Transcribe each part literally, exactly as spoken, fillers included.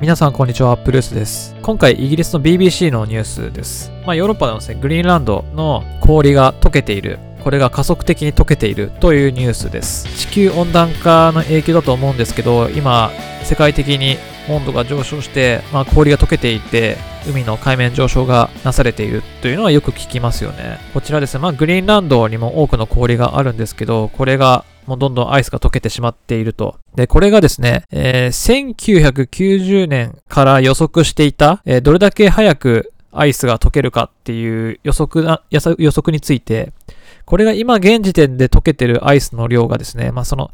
皆さんこんにちは、アップルースです。今回イギリスの ビービーシー のニュースです。まあヨーロッパでもですね、グリーンランドの氷が溶けている。これが加速的に溶けているというニュースです。地球温暖化の影響だと思うんですけど、今世界的に温度が上昇して、まあ、氷が溶けていて海の海面上昇がなされているというのはよく聞きますよね。こちらですね、まあ、グリーンランドにも多くの氷があるんですけど、これがもうどんどんアイスが溶けてしまっていると。で、これがですね、えー、せんきゅうひゃくきゅうじゅうねんから予測していた、えー、どれだけ早くアイスが溶けるかっていう予測な、予測について、これが今現時点で溶けてるアイスの量がですね、まあ、その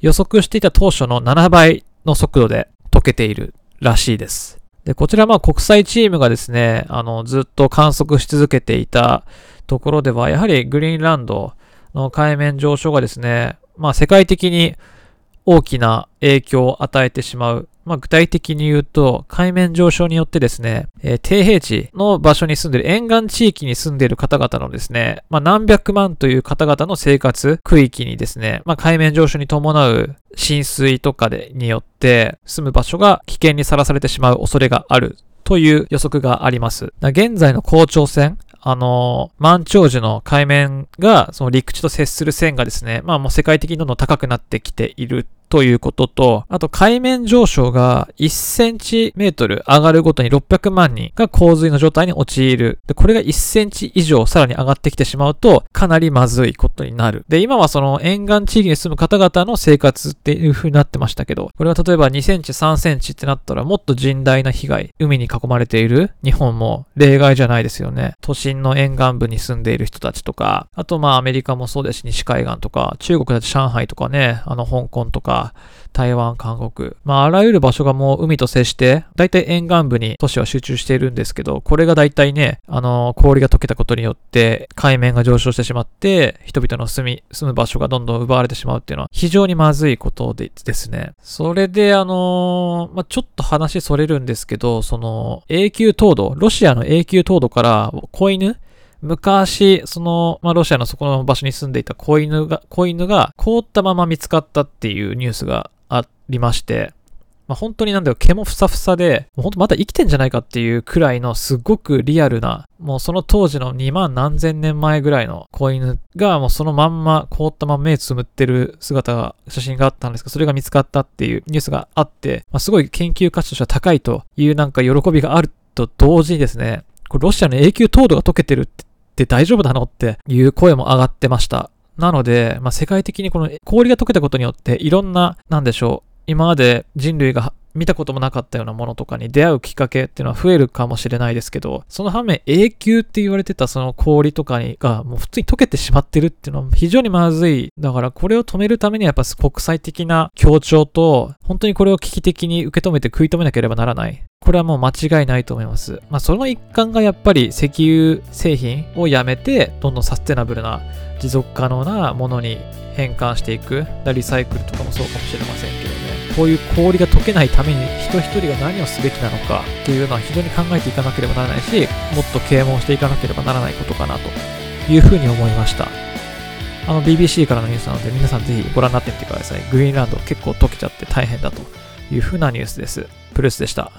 予測していた当初のななばいの速度で溶けているらしいです。で、こちらまあ国際チームがですね、あの、ずっと観測し続けていたところでは、やはりグリーンランドの海面上昇がですね、まあ世界的に大きな影響を与えてしまう。まあ具体的に言うと、海面上昇によってですね、えー、低平地の場所に住んでいる、沿岸地域に住んでいる方々のですね、まあ何百万という方々の生活区域にですね、まあ海面上昇に伴う浸水とかでによって住む場所が危険にさらされてしまう恐れがあるという予測があります。現在の高潮線、あの、満潮時の海面が、その陸地と接する線がですね、まあもう世界的にどんどん高くなってきているということと、あと海面上昇がいちセンチメートル上がるごとにろっぴゃくまんにんが洪水の状態に陥る。で、これがいちセンチ以上さらに上がってきてしまうと、かなりまずいことになる。で、今はその沿岸地域に住む方々の生活っていう風になってましたけど、これは例えばにセンチ、さんセンチってなったらもっと甚大な被害。海に囲まれている日本も例外じゃないですよね。都心の沿岸部に住んでいる人たちとか、あとまあアメリカもそうですし、西海岸とか、中国だって上海とかね、あの香港とか、台湾、韓国。まあ、あらゆる場所がもう海と接して、だいたい沿岸部に都市は集中しているんですけど、これがだいたいね、あの、氷が溶けたことによって、海面が上昇してしまって、人々の住み、住む場所がどんどん奪われてしまうっていうのは、非常にまずいことでですね。それで、あの、まあ、ちょっと話それるんですけど、その、永久凍土、ロシアの永久凍土から、子犬昔、その、まあ、ロシアのそこの場所に住んでいた子犬が、子犬が凍ったまま見つかったっていうニュースがありまして、まあ、本当になんだよ、毛もふさふさで、もう本当まだ生きてんじゃないかっていうくらいのすごくリアルな、もうその当時のにまんなんぜんねんまえぐらいの子犬がもうそのまんま凍ったまま目つむってる姿が、写真があったんですけど、それが見つかったっていうニュースがあって、まあ、すごい研究価値としては高いというなんか喜びがあると同時にですね、これロシアの永久凍土が溶けてるって、で大丈夫なのっていう声も上がってました。なので、まあ、世界的にこの氷が溶けたことによっていろんな、なんでしょう、今まで人類が見たこともなかったようなものとかに出会うきっかけっていうのは増えるかもしれないですけど、その反面永久って言われてたその氷とかがもう普通に溶けてしまってるっていうのは非常にまずい。だからこれを止めるためにはやっぱ国際的な協調と本当にこれを危機的に受け止めて食い止めなければならない。これはもう間違いないと思います。まあその一環がやっぱり石油製品をやめてどんどんサステナブルな持続可能なものに変換していく。リサイクルとかもそうかもしれませんけどね。こういう氷が溶けないために人一人が何をすべきなのかっていうのは非常に考えていかなければならないし、もっと啓蒙していかなければならないことかなというふうに思いました。あの ビービーシー からのニュースなので皆さんぜひご覧になってみてください。グリーンランド結構溶けちゃって大変だというふうなニュースです。プルースでした。